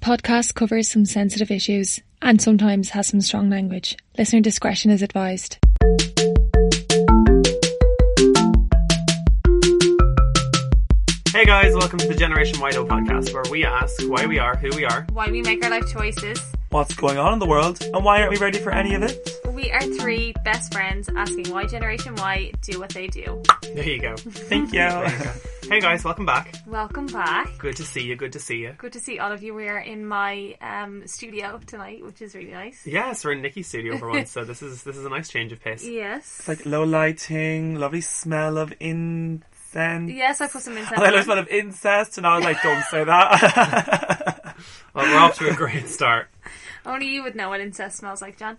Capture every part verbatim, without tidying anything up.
podcast covers some sensitive issues and sometimes has some strong language. Listener discretion is advised. Hey guys, welcome to the Generation Why Do podcast, where we ask why we are who we are, why we make our life choices, what's going on in the world, and why aren't we ready for any of it? We are three best friends asking why Generation Y do what they do. There you go. Thank you. There you go. Hey guys, welcome back. Welcome back. Good to see you, good to see you. Good to see all of you. We are in my um, studio tonight, which is really nice. Yes, we're in Nikki's studio for once, so this is this is a nice change of pace. Yes. It's like low lighting, lovely smell of incense. Yes, I put some incense. I love the smell of incest, and I was like, don't say that. Well, we're off to a great start. Only you would know what incest smells like, John.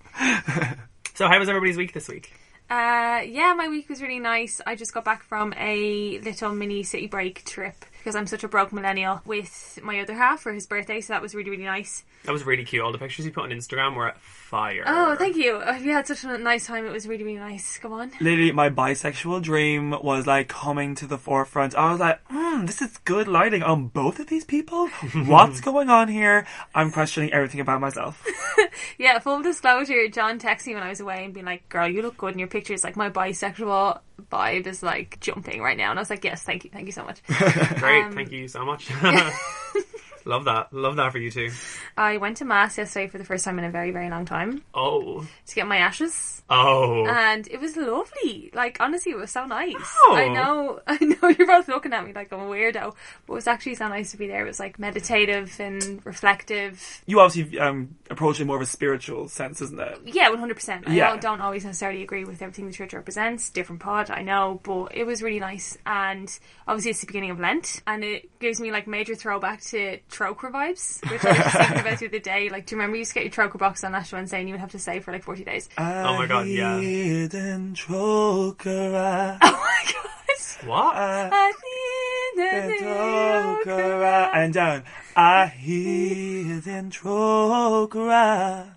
So how was everybody's week this week? Uh, yeah, my week was really nice. I just got back from a little mini city break trip because I'm such a broke millennial with my other half for his birthday, so that was really, really nice. That was really cute. All the pictures you put on Instagram were fire. Oh, thank you. We had such a nice time. It was really, really nice. Come on. Literally, my bisexual dream was like coming to the forefront. I was like, hmm, this is good lighting on both of these people. What's going on here? I'm questioning everything about myself. Yeah, full disclosure, John texted me when I was away and being like, girl, you look good in your pictures. Like, my bisexual vibe is like jumping right now. And I was like, yes, thank you. Thank you so much. Great. Um, thank you so much. Love that. Love that for you too. I went to Mass yesterday for the first time in a very, very long time. Oh. To get my ashes. Oh. And it was lovely. Like, honestly, it was so nice. Oh. I know, I know you're both looking at me like I'm a weirdo, but it was actually so nice to be there. It was like meditative and reflective. You obviously um, approach it more of a spiritual sense, isn't it? Yeah, one hundred percent. I yeah. don't always necessarily agree with everything the church represents. Different pod, I know, but it was really nice. And obviously it's the beginning of Lent, and it gives me like major throwback to Trócaire vibes, which I was just thinking about through the day. Like, do you remember you used to get your Trócaire box on Ash Wednesday and you would have to save for like forty days? I oh my god, yeah. Oh my god. What? I hid in Trócaire. And down. I hid in Trócaire.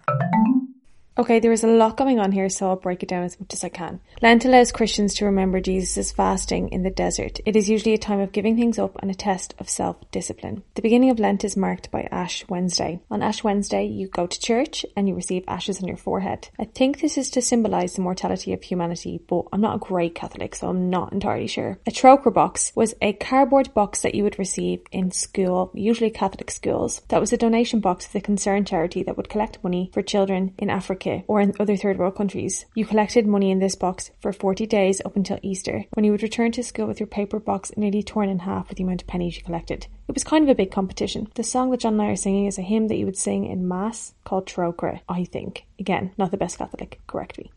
Okay, there is a lot going on here, so I'll break it down as much as I can. Lent allows Christians to remember Jesus' fasting in the desert. It is usually a time of giving things up and a test of self-discipline. The beginning of Lent is marked by Ash Wednesday. On Ash Wednesday, you go to church and you receive ashes on your forehead. I think this is to symbolise the mortality of humanity, but I'm not a great Catholic, so I'm not entirely sure. A Trócaire box was a cardboard box that you would receive in school, usually Catholic schools. That was a donation box to the Concerned charity that would collect money for children in Africa or in other third world countries. You collected money in this box for forty days up until Easter, when you would return to school with your paper box nearly torn in half with the amount of pennies you collected. It was kind of a big competition. The song that John and I are singing is a hymn that you would sing in Mass called Trócaire, I think. Again, not the best Catholic, correct me.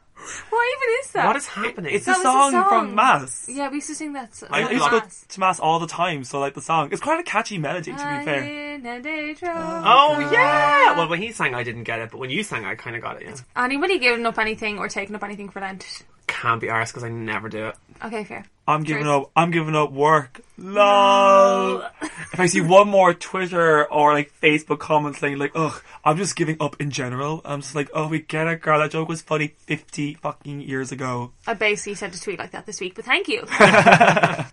What even is that? What is happening? It's a song, a song from Mass. Yeah, we used to sing that. So- I used to go to Mass all the time, so like the song. It's quite a catchy melody, to be fair. Oh, yeah! Well, when he sang, I didn't get it, but when you sang, I kind of got it, yeah. Anybody giving up anything or taking up anything for Lent? Can't be arsed, because I never do it. Okay, fair. I'm giving Cheers. up, I'm giving up work. Lol. No. If I see one more Twitter or like Facebook comments saying like, ugh, I'm just giving up in general. I'm just like, oh, we get it, girl. That joke was funny fifty fucking years ago. I basically sent a tweet like that this week, but thank you.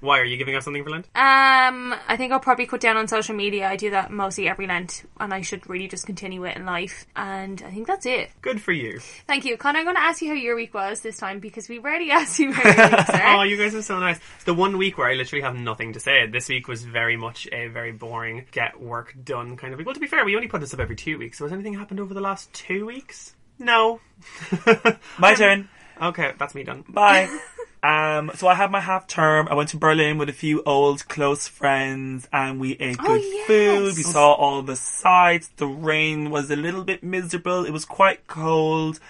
Why, are you giving up something for Lent? Um, I think I'll probably cut down on social media. I do that mostly every Lent, and I should really just continue it in life. And I think that's it. Good for you. Thank you. Connor, I'm going to ask you how your week was this time, because we rarely ask you how your weeks are. Oh, you guys are so nice. Nice. The one week where I literally have nothing to say. This week was very much a very boring, get work done kind of week. Well, to be fair, we only put this up every two weeks. So has anything happened over the last two weeks? No. My turn. Okay, that's me done. Bye. Um, so I had my half term. I went to Berlin with a few old close friends and we ate oh, good yes. food. We saw all the sights. The rain was a little bit miserable. It was quite cold.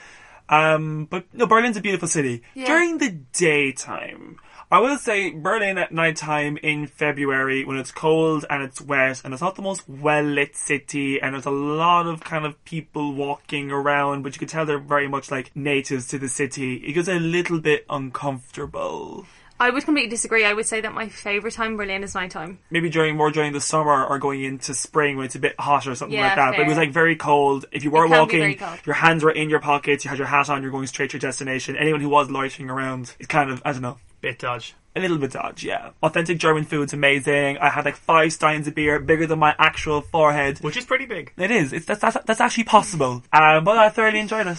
Um, but no, Berlin's a beautiful city. Yeah. During the daytime, I will say Berlin at nighttime in February when it's cold and it's wet and it's not the most well-lit city and there's a lot of kind of people walking around, but you can tell they're very much like natives to the city. It gets a little bit uncomfortable. I would completely disagree. I would say that my favourite time in Berlin is nighttime. Maybe during more during the summer or going into spring when it's a bit hot or something yeah, like that. Fair. But it was like very cold. If you were walking, your hands were in your pockets, you had your hat on, you're going straight to your destination. Anyone who was loitering around is kind of, I don't know. Bit dodge. A little bit dodgy, yeah. Authentic German food's amazing. I had like five steins of beer, bigger than my actual forehead. Which is pretty big. It is. It's, that's, that's, that's actually possible. Um, but I thoroughly enjoyed it.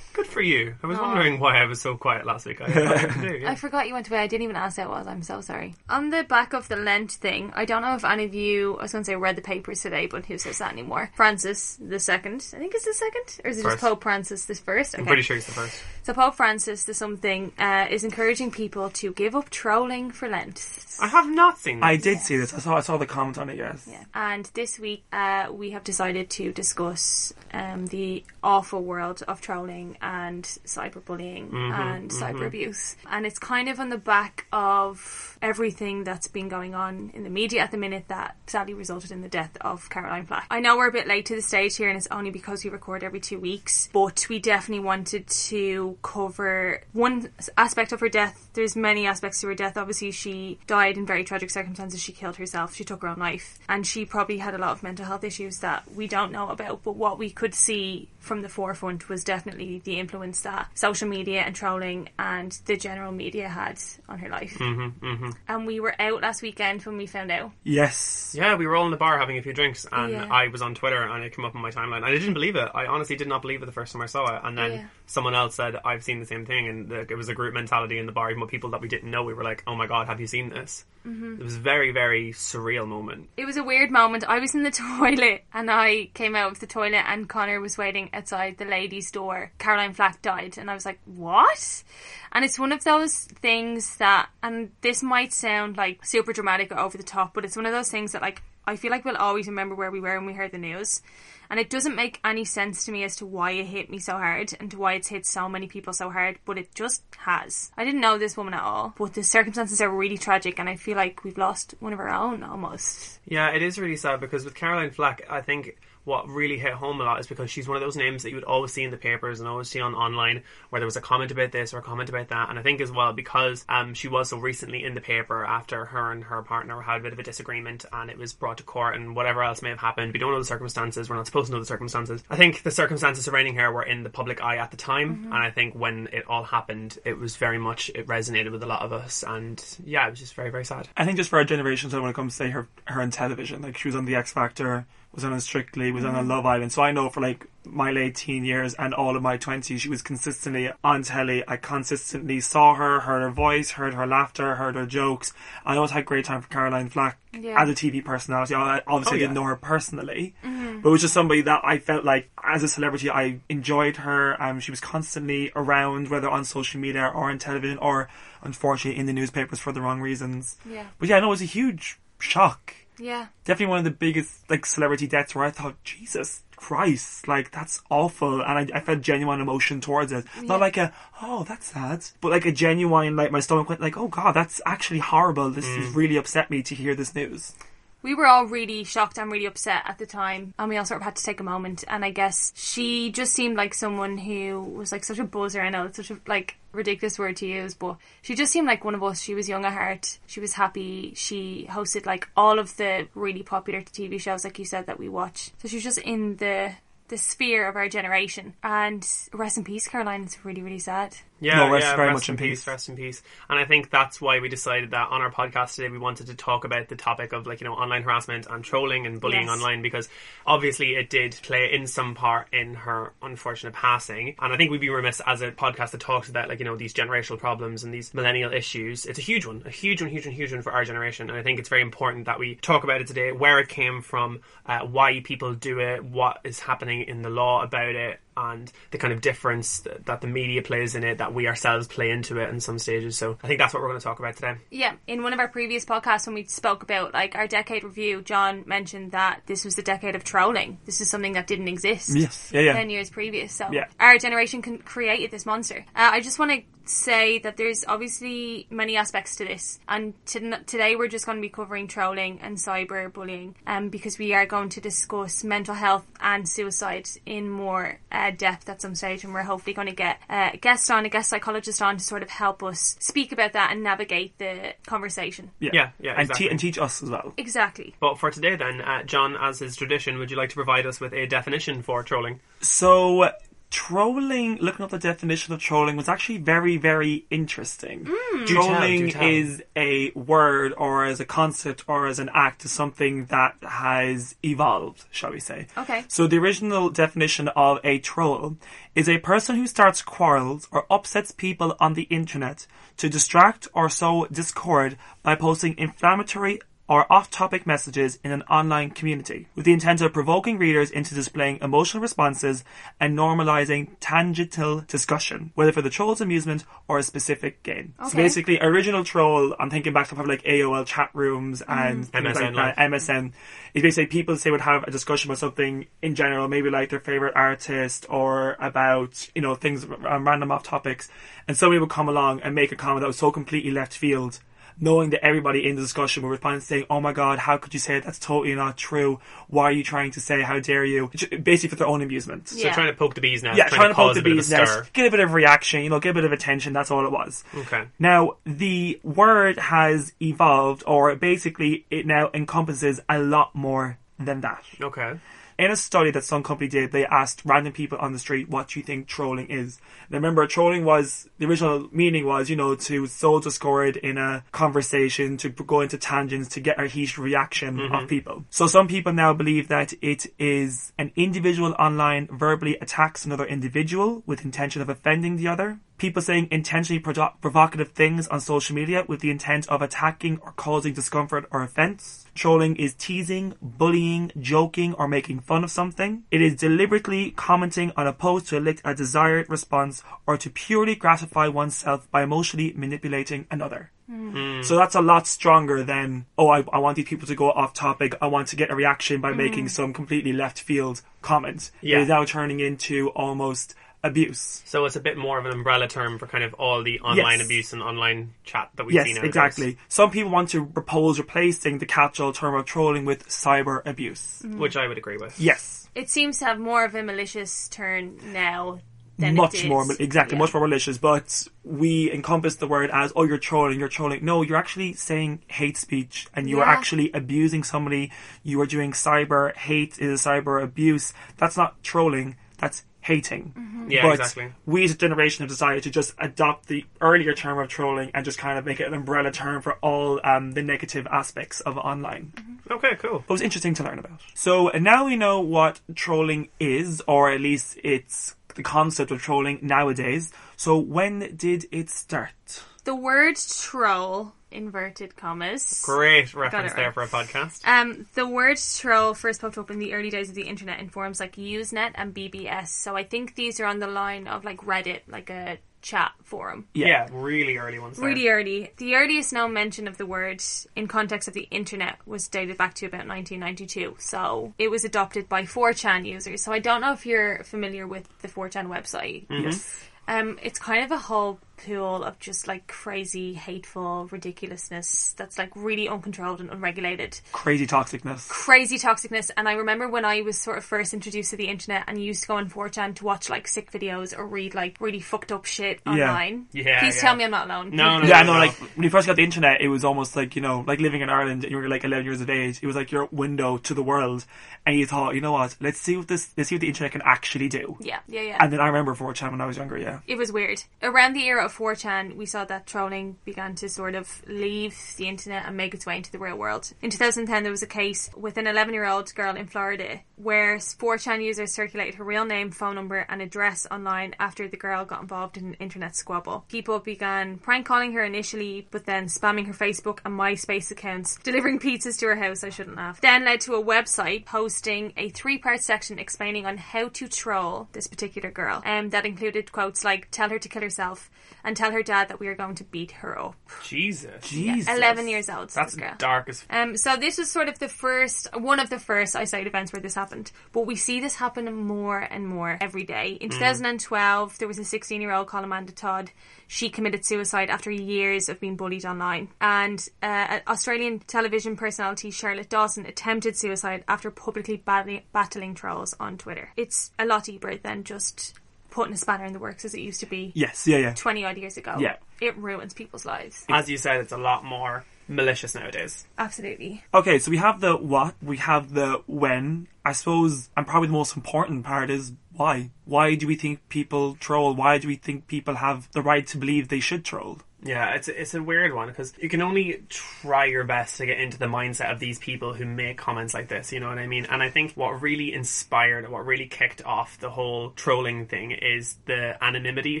Good for you. I was Aww. wondering why I was so quiet last week. I, had to do, yeah. I forgot you went away. I didn't even ask how it was. I'm so sorry. On the back of the Lent thing, I don't know if any of you, I was going to say read the papers today, but who says that anymore? Francis the Second. I think it's the Second? Or is it first. just Pope Francis the First? Okay. I'm pretty sure it's the First. So Pope Francis the something uh, is encouraging people to give up trolling for Lent. I have not seen this. I did yes. see this. I saw I saw the comment on it, yes. Yeah. And this week uh, we have decided to discuss um, the awful world of trolling and cyberbullying mm-hmm, and mm-hmm. cyber abuse. And it's kind of on the back of everything that's been going on in the media at the minute that sadly resulted in the death of Caroline Flack. I know we're a bit late to the stage here and it's only because we record every two weeks, but we definitely wanted to cover one aspect of her death. There's many aspects to her death. Obviously, she died in very tragic circumstances. She killed herself. She took her own life. And she probably had a lot of mental health issues that we don't know about, but what we could see from the forefront was definitely the influence that social media and trolling and the general media had on her life. Mm-hmm, mm-hmm. And we were out last weekend when we found out. Yes. Yeah, we were all in the bar having a few drinks and yeah. I was on Twitter and it came up on my timeline and I didn't believe it. I honestly did not believe it the first time I saw it. And then yeah. someone else said, I've seen the same thing, and the, it was a group mentality in the bar, even with people that we didn't know. We were like, oh my god, have you seen this? Mm-hmm. It was a very, very surreal moment. It was a weird moment. I was in the toilet and I came out of the toilet and Connor was waiting outside the lady's door. Caroline Flack died and I was like, what? And it's one of those things that, and this might sound like super dramatic or over the top, but it's one of those things that like I feel like we'll always remember where we were when we heard the news. And it doesn't make any sense to me as to why it hit me so hard and to why it's hit so many people so hard, but it just has. I didn't know this woman at all, but the circumstances are really tragic and I feel like we've lost one of our own almost. Yeah, it is really sad because with Caroline Flack, I think what really hit home a lot is because she's one of those names that you would always see in the papers and always see on online where there was a comment about this or a comment about that. And I think as well because um, she was so recently in the paper after her and her partner had a bit of a disagreement and it was brought to court and whatever else may have happened. We don't know the circumstances. We're not supposed to know the circumstances. I think the circumstances surrounding her were in the public eye at the time. Mm-hmm. And I think when it all happened, it was very much, it resonated with a lot of us. And yeah, it was just very, very sad. I think just for our generation, so when it comes to say her, her on television, like she was on The X Factor, was on Strictly, was mm-hmm. on Love Island. So I know for like my late teen years and all of my twenties, she was consistently on telly. I consistently saw her, heard her voice, heard her laughter, heard her jokes. I always had a great time for Caroline Flack yeah. as a T V personality. I obviously oh, yeah. didn't know her personally, mm-hmm. but it was just somebody that I felt like as a celebrity, I enjoyed her. Um, she was constantly around, whether on social media or on television or unfortunately in the newspapers for the wrong reasons. Yeah. But yeah, I know it was a huge shock. Yeah. Definitely one of the biggest like celebrity deaths where I thought, Jesus Christ, like that's awful, and I, I felt genuine emotion towards it. Yeah. Not like a oh that's sad, but like a genuine like my stomach went like oh god that's actually horrible. This mm. has really upset me to hear this news. We were all really shocked and really upset at the time. And we all sort of had to take a moment. And I guess she just seemed like someone who was like such a buzzer. I know it's such a like ridiculous word to use, but she just seemed like one of us. She was young at heart. She was happy. She hosted like all of the really popular T V shows, like you said, that we watch. So she was just in the... the sphere of our generation. And rest in peace, Caroline. It's really, really sad. Yeah, no, rest yeah, very rest much in peace. peace. Rest in peace. And I think that's why we decided that on our podcast today, we wanted to talk about the topic of like, you know, online harassment and trolling and bullying yes. online, because obviously it did play in some part in her unfortunate passing. And I think we'd be remiss as a podcast that talks about like, you know, these generational problems and these millennial issues. It's a huge one, a huge one, huge one, huge one for our generation. And I think it's very important that we talk about it today, where it came from, uh, why people do it, what is happening in the law about it, and the kind of difference that the media plays in it, that we ourselves play into it in some stages. So I think that's what we're going to talk about today. Yeah, in one of our previous podcasts when we spoke about like our decade review, John mentioned that this was the decade of trolling. This is something that didn't exist yes. yeah, yeah. ten years previous. So yeah. our generation can created this monster. Uh, I just want to say that there's obviously many aspects to this, and to, today we're just going to be covering trolling and cyber bullying, um, because we are going to discuss mental health and suicide in more uh, depth at some stage, and we're hopefully going to get uh, a guest on, a guest psychologist on, to sort of help us speak about that and navigate the conversation. Yeah, yeah, yeah exactly. and, te- and teach us as well. Exactly. But for today then, uh, John, as is tradition, would you like to provide us with a definition for trolling? So trolling, looking up the definition of trolling, was actually very, very interesting. Mm. Trolling do tell, do tell. is a word or as a concept or as an act is something that has evolved, shall we say. Okay. So the original definition of a troll is a person who starts quarrels or upsets people on the internet to distract or sow discord by posting inflammatory or off-topic messages in an online community, with the intent of provoking readers into displaying emotional responses and normalising tangential discussion, whether for the troll's amusement or a specific gain. Okay. So basically, original troll, I'm thinking back to probably like A O L chat rooms and mm. M S N. Like that, M S N. It's basically people, say, would have a discussion about something in general, maybe like their favourite artist or about, you know, things, um, random off-topics, and somebody would come along and make a comment that was so completely left field, knowing that everybody in the discussion will respond saying, oh my god, how could you say it? That's totally not true. Why are you trying to say, how dare you? Basically for their own amusement. So yeah. trying to poke the bees now. Yeah, trying, trying to poke the bees now. Get a bit of reaction, you know, get a bit of attention. That's all it was. Okay. Now, the word has evolved, or basically it now encompasses a lot more than that. Okay. In a study that some company did, they asked random people on the street, what do you think trolling is? Now remember, trolling was, the original meaning was, you know, to sow discord in a conversation, to go into tangents, to get a heated reaction mm-hmm. of people. So some people now believe that it is an individual online verbally attacks another individual with intention of offending the other. People saying intentionally produ- provocative things on social media with the intent of attacking or causing discomfort or offense. Trolling is teasing, bullying, joking, or making fun of something. It is deliberately commenting on a post to elicit a desired response or to purely gratify oneself by emotionally manipulating another. Mm. So that's a lot stronger than, oh, I, I want these people to go off topic. I want to get a reaction by mm. making some completely left field comment. Yeah. It is now turning into almost abuse. So it's a bit more of an umbrella term for kind of all the online yes. abuse and online chat that we yes, see nowadays. Yes, exactly. Some people want to propose replacing the catch-all term of trolling with cyber abuse. Mm. Which I would agree with. Yes. It seems to have more of a malicious turn now than much it did. More, exactly, yeah. much more malicious, but we encompass the word as, oh, you're trolling, you're trolling. No, you're actually saying hate speech and you yeah. are actually abusing somebody. You are doing cyber hate, is a cyber abuse. That's not trolling, that's hating. Mm-hmm. Yeah, but exactly. we as a generation have decided to just adopt the earlier term of trolling and just kind of make it an umbrella term for all um, the negative aspects of online. Mm-hmm. Okay, cool. It was interesting to learn about. So now we know what trolling is, or at least it's the concept of trolling nowadays. So when did it start? The word troll, inverted commas. Great reference right. there for a podcast. Um, the word troll first popped up in the early days of the internet in forums like Usenet and B B S. So I think these are on the line of like Reddit, like a chat forum. Yeah, yeah really early ones there. Really early. The earliest known mention of the word in context of the internet was dated back to about nineteen ninety-two. So it was adopted by four chan users. So I don't know if you're familiar with the four chan website. Mm-hmm. Yes. Um, it's kind of a whole pool of just like crazy, hateful ridiculousness that's like really uncontrolled and unregulated. Crazy toxicness. Crazy toxicness. And I remember when I was sort of first introduced to the internet and used to go on four chan to watch like sick videos or read like really fucked up shit online. Yeah. yeah Please yeah. tell me I'm not alone. No, no, yeah, no, no. Like when you first got the internet, it was almost like, you know, like living in Ireland and you were like eleven years of age. It was like your window to the world, and you thought, you know what? Let's see what this. Let's see what the internet can actually do. Yeah, yeah, yeah. And then I remember four chan when I was younger. Yeah. It was weird. Around the era of four chan, we saw that trolling began to sort of leave the internet and make its way into the real world. In two thousand ten, there was a case with an eleven-year-old girl in Florida where four chan users circulated her real name, phone number and address online after the girl got involved in an internet squabble. People began prank calling her initially, but then spamming her Facebook and MySpace accounts, delivering pizzas to her house, I shouldn't laugh. Then led to a website posting a three-part section explaining on how to troll this particular girl. Um, that included quotes like, tell her to kill herself and tell her dad that we are going to beat her up. Jesus. Jesus. Yeah, eleven years old. That's dark as... Um, so this was sort of the first, one of the first isolated events where this happened. But we see this happen more and more every day. In twenty twelve, mm. there was a sixteen-year-old called Amanda Todd. She committed suicide after years of being bullied online. And uh, Australian television personality Charlotte Dawson attempted suicide after publicly battling, battling trolls on Twitter. It's a lot deeper than just putting a spanner in the works as it used to be. Yes, yeah, yeah. twenty odd years ago. Yeah. It ruins people's lives. As you said, it's a lot more malicious nowadays. Absolutely. Okay, so we have the what, we have the when. I suppose, and probably the most important part is why. Why do we think people troll? Why do we think people have the right to believe they should troll? Yeah, it's a, it's a weird one, because you can only try your best to get into the mindset of these people who make comments like this, you know what I mean? And I think what really inspired, what really kicked off the whole trolling thing is the anonymity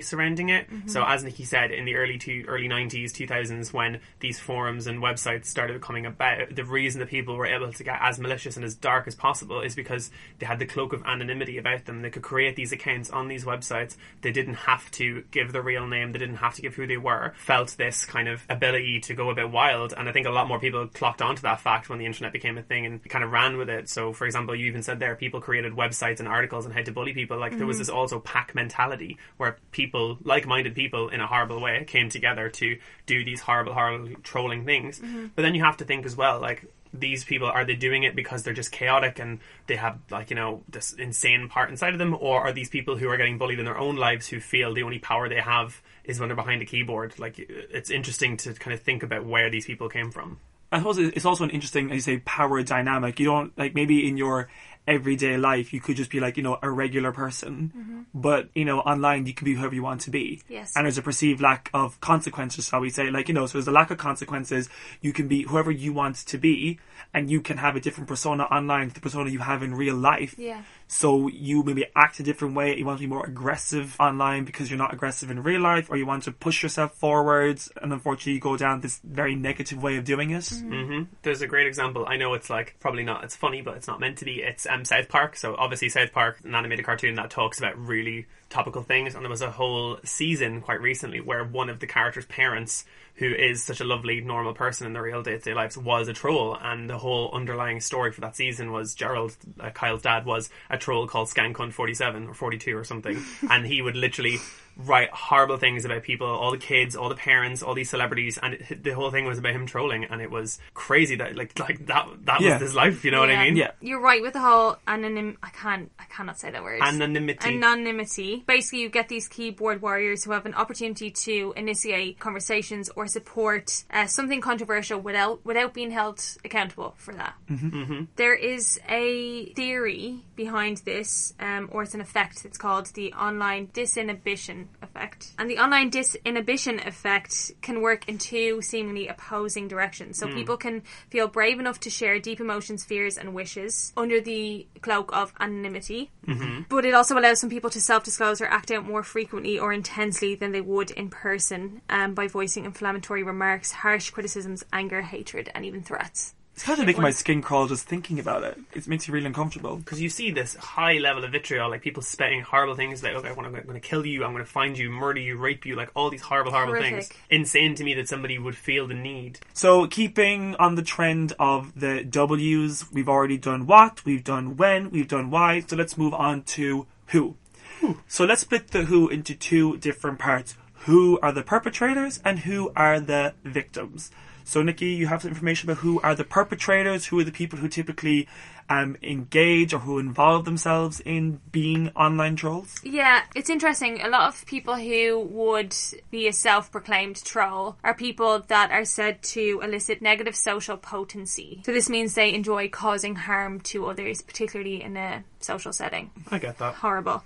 surrounding it. Mm-hmm. So as Nikki said, in the early two, early nineties, two thousands, when these forums and websites started coming about, the reason that people were able to get as malicious and as dark as possible is because they had the cloak of anonymity about them. They could create these accounts on these websites. They didn't have to give their real name. They didn't have to give who they were. Felt this kind of ability to go a bit wild, and I think a lot more people clocked onto that fact when the internet became a thing and kind of ran with it. So for example, you even said there, people created websites and articles on how to bully people. Like, mm-hmm. there was this also pack mentality where people, like-minded people in a horrible way, came together to do these horrible, horrible trolling things. Mm-hmm. But then you have to think as well, like, these people, are they doing it because they're just chaotic and they have, like, you know, this insane part inside of them? Or are these people who are getting bullied in their own lives who feel the only power they have is when they're behind a keyboard? Like, it's interesting to kind of think about where these people came from. I suppose it's also an interesting, as you say, power dynamic. You don't, like, maybe in your everyday life you could just be, like, you know, a regular person, mm-hmm. but, you know, online you can be whoever you want to be. Yes. And there's a perceived lack of consequences, shall we say, like, you know, so there's a lack of consequences. You can be whoever you want to be, and you can have a different persona online to the persona you have in real life. Yeah. So you maybe act a different way. You want to be more aggressive online because you're not aggressive in real life, or you want to push yourself forwards, and unfortunately you go down this very negative way of doing it. Mm-hmm. Mm-hmm. There's a great example. I know it's, like, probably not, it's funny, but it's not meant to be. It's Um, South Park. So obviously South Park, an animated cartoon that talks about really topical things, and there was a whole season quite recently where one of the characters' parents, who is such a lovely normal person in their real day-to-day lives, was a troll, and the whole underlying story for that season was Gerald, uh, Kyle's dad, was a troll called ScanCon forty-seven or forty-two or something, and he would literally write horrible things about people, all the kids, all the parents, all these celebrities, and it, the whole thing was about him trolling, and it was crazy that like like that that yeah. was his life, you know yeah. what I mean? Yeah. You're right with the whole anonym I can't I cannot say that word. Anonymity. Anonymity. Basically you get these keyboard warriors who have an opportunity to initiate conversations or support uh, something controversial without without being held accountable for that. Mm-hmm, mm-hmm. There is a theory behind this, um, or it's an effect. It's called the online disinhibition effect. And the online disinhibition effect can work in two seemingly opposing directions. So mm. people can feel brave enough to share deep emotions, fears and wishes under the cloak of anonymity. Mm-hmm. But it also allows some people to self-disclose or act out more frequently or intensely than they would in person, um, by voicing inflammatory remarks, harsh criticisms, anger, hatred and even threats. It's kind of making my skin crawl just thinking about it. It makes you really uncomfortable. Because you see this high level of vitriol, like people spitting horrible things, like, okay, I'm going to kill you, I'm going to find you, murder you, rape you, like all these horrible, horrible Horrific. things. Insane to me that somebody would feel the need. So keeping on the trend of the W's, we've already done what, we've done when, we've done why, so let's move on to who. Who. So let's split the who into two different parts. Who are the perpetrators and who are the victims? So, Nikki, you have some information about who are the perpetrators, who are the people who typically um, engage or who involve themselves in being online trolls? Yeah, it's interesting. A lot of people who would be a self-proclaimed troll are people that are said to elicit negative social potency. So this means they enjoy causing harm to others, particularly in a social setting. I get that. Horrible.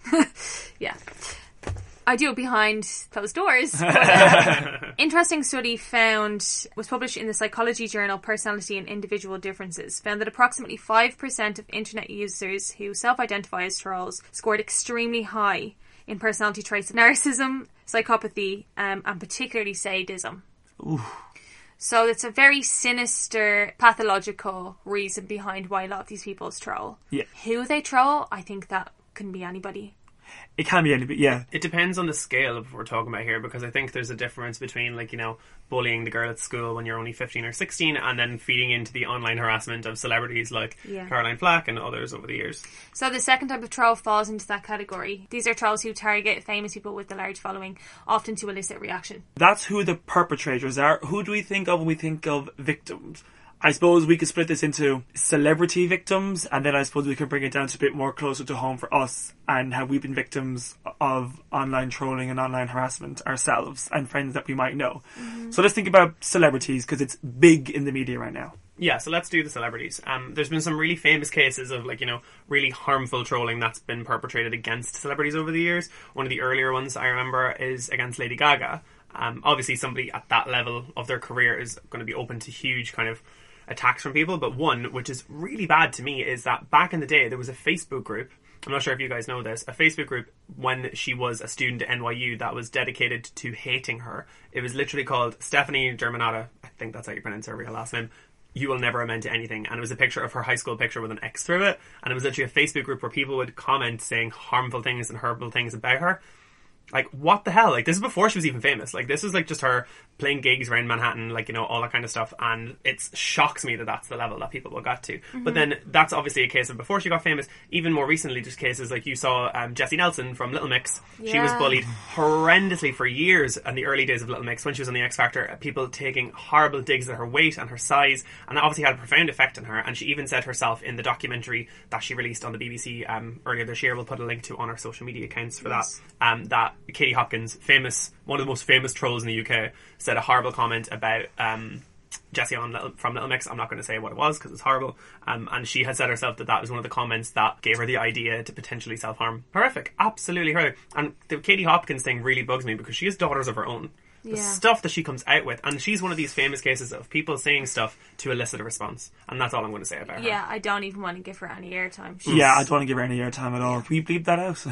Yeah. I do it behind closed doors. But, uh, interesting study found, was published in the psychology journal Personality and Individual Differences, found that approximately five percent of internet users who self-identify as trolls scored extremely high in personality traits of narcissism, psychopathy, um, and particularly sadism. Ooh. So it's a very sinister, pathological reason behind why a lot of these people troll. Yeah. Who they troll, I think that can be anybody. It can be any bit, yeah. It depends on the scale of what we're talking about here, because I think there's a difference between, like, you know, bullying the girl at school when you're only fifteen or sixteen and then feeding into the online harassment of celebrities like yeah. Caroline Flack and others over the years. So the second type of troll falls into that category. These are trolls who target famous people with a large following, often to elicit reaction. That's who the perpetrators are. Who do we think of when we think of victims? I suppose we could split this into celebrity victims, and then I suppose we could bring it down to a bit more closer to home for us, and have we been victims of online trolling and online harassment ourselves, and friends that we might know. Mm-hmm. So let's think about celebrities, because it's big in the media right now. Yeah, so let's do the celebrities. Um, there's been some really famous cases of, like, you know, really harmful trolling that's been perpetrated against celebrities over the years. One of the earlier ones I remember is against Lady Gaga. Um, obviously, somebody at that level of their career is going to be open to huge kind of attacks from people. But one, which is really bad to me, is that back in the day, there was a Facebook group. I'm not sure if you guys know this, a Facebook group when she was a student at N Y U that was dedicated to hating her. It was literally called Stephanie Germanata. I think that's how you pronounce her real last name. You will never amend to anything. And it was a picture of her high school picture with an X through it. And it was literally a Facebook group where people would comment saying harmful things and horrible things about her. Like, what the hell? Like, this is before she was even famous. Like, this was, like, just her playing gigs around Manhattan, like, you know, all that kind of stuff. And it shocks me that that's the level that people will get to. Mm-hmm. But then that's obviously a case of before she got famous. Even more recently, just cases like you saw um, Jessie Nelson from Little Mix. Yeah. She was bullied horrendously for years in the early days of Little Mix when she was on The X Factor. People taking horrible digs at her weight and her size. And that obviously had a profound effect on her. And she even said herself in the documentary that she released on the B B C um, earlier this year, we'll put a link to on our social media accounts for yes. that, um, that Katie Hopkins, famous, one of the most famous trolls in the U K, said a horrible comment about um, Jessie on Little, from Little Mix. I'm not going to say what it was because it's horrible. Um, and she had said herself that that was one of the comments that gave her the idea to potentially self-harm. Horrific. Absolutely horrific. And the Katie Hopkins thing really bugs me because she has daughters of her own. The yeah. stuff that she comes out with. And she's one of these famous cases of people saying stuff to elicit a response. And that's all I'm going to say about her. Yeah, I don't even want to give her any airtime. She's... Yeah, I don't want to give her any airtime at all. Can you bleep that out?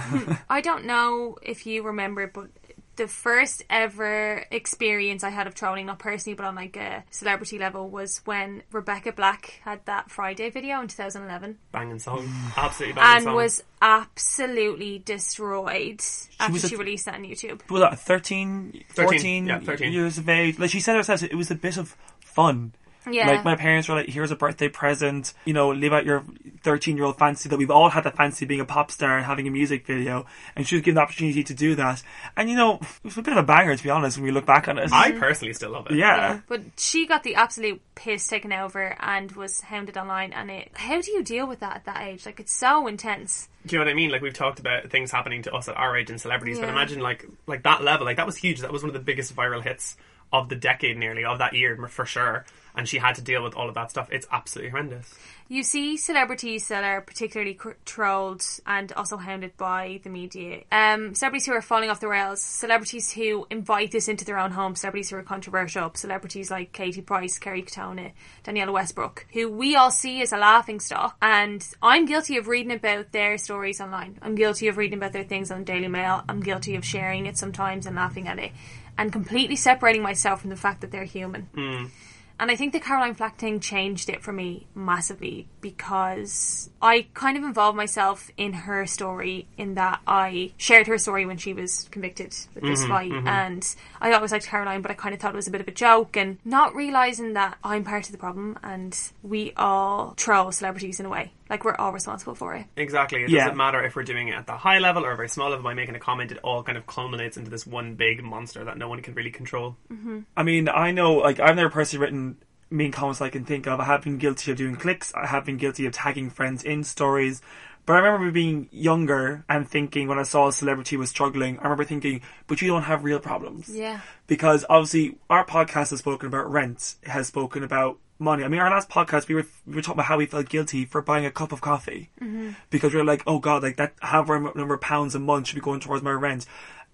I don't know if you remember, but the first ever experience I had of trolling, not personally, but on like a celebrity level, was when Rebecca Black had that Friday video in two thousand eleven. Banging song. Absolutely banging and song. And was absolutely destroyed she after she th- released that on YouTube. Was that thirteen, fourteen, thirteen, yeah, thirteen years of age? Like, she said herself, it was a bit of fun. Yeah. Like, my parents were like, here's a birthday present, you know, live out your thirteen-year-old fantasy that we've all had, that fantasy of being a pop star and having a music video. And she was given the opportunity to do that. And, you know, it was a bit of a banger, to be honest, when we look back on it. I personally still love it. Yeah. yeah. But she got the absolute piss taken over and was hounded online. And it, how do you deal with that at that age? Like, it's so intense. Do you know what I mean? Like, we've talked about things happening to us at our age and celebrities. Yeah. But imagine, like, like that level. Like, that was huge. That was one of the biggest viral hits of the decade, nearly, of that year, for sure. And she had to deal with all of that stuff. It's absolutely horrendous. You see celebrities that are particularly cr- trolled and also hounded by the media. Um, celebrities who are falling off the rails. Celebrities who invite this into their own home. Celebrities who are controversial. Celebrities like Katie Price, Kerry Katona, Daniela Westbrook, who we all see as a laughingstock. And I'm guilty of reading about their stories online. I'm guilty of reading about their things on Daily Mail. I'm guilty of sharing it sometimes and laughing at it. And completely separating myself from the fact that they're human. Mm. And I think the Caroline Flack thing changed it for me massively, because I kind of involved myself in her story, in that I shared her story when she was convicted with this mm-hmm, fight. Mm-hmm. And I always liked Caroline, but I kind of thought it was a bit of a joke, and not realising that I'm part of the problem and we all troll celebrities in a way. Like, we're all responsible for it. Exactly. It yeah. doesn't matter if we're doing it at the high level or a very small level. By making a comment, it all kind of culminates into this one big monster that no one can really control. Mm-hmm. I mean, I know, like, I've never personally written mean comments I can think of. I have been guilty of doing clicks. I have been guilty of tagging friends in stories. But I remember being younger and thinking, when I saw a celebrity was struggling, I remember thinking, but you don't have real problems. Yeah. Because obviously our podcast has spoken about rent, has spoken about money. I mean, our last podcast, we were we were talking about how we felt guilty for buying a cup of coffee. Mm-hmm. Because we were like, oh God, like that however number of pounds a month should be going towards my rent.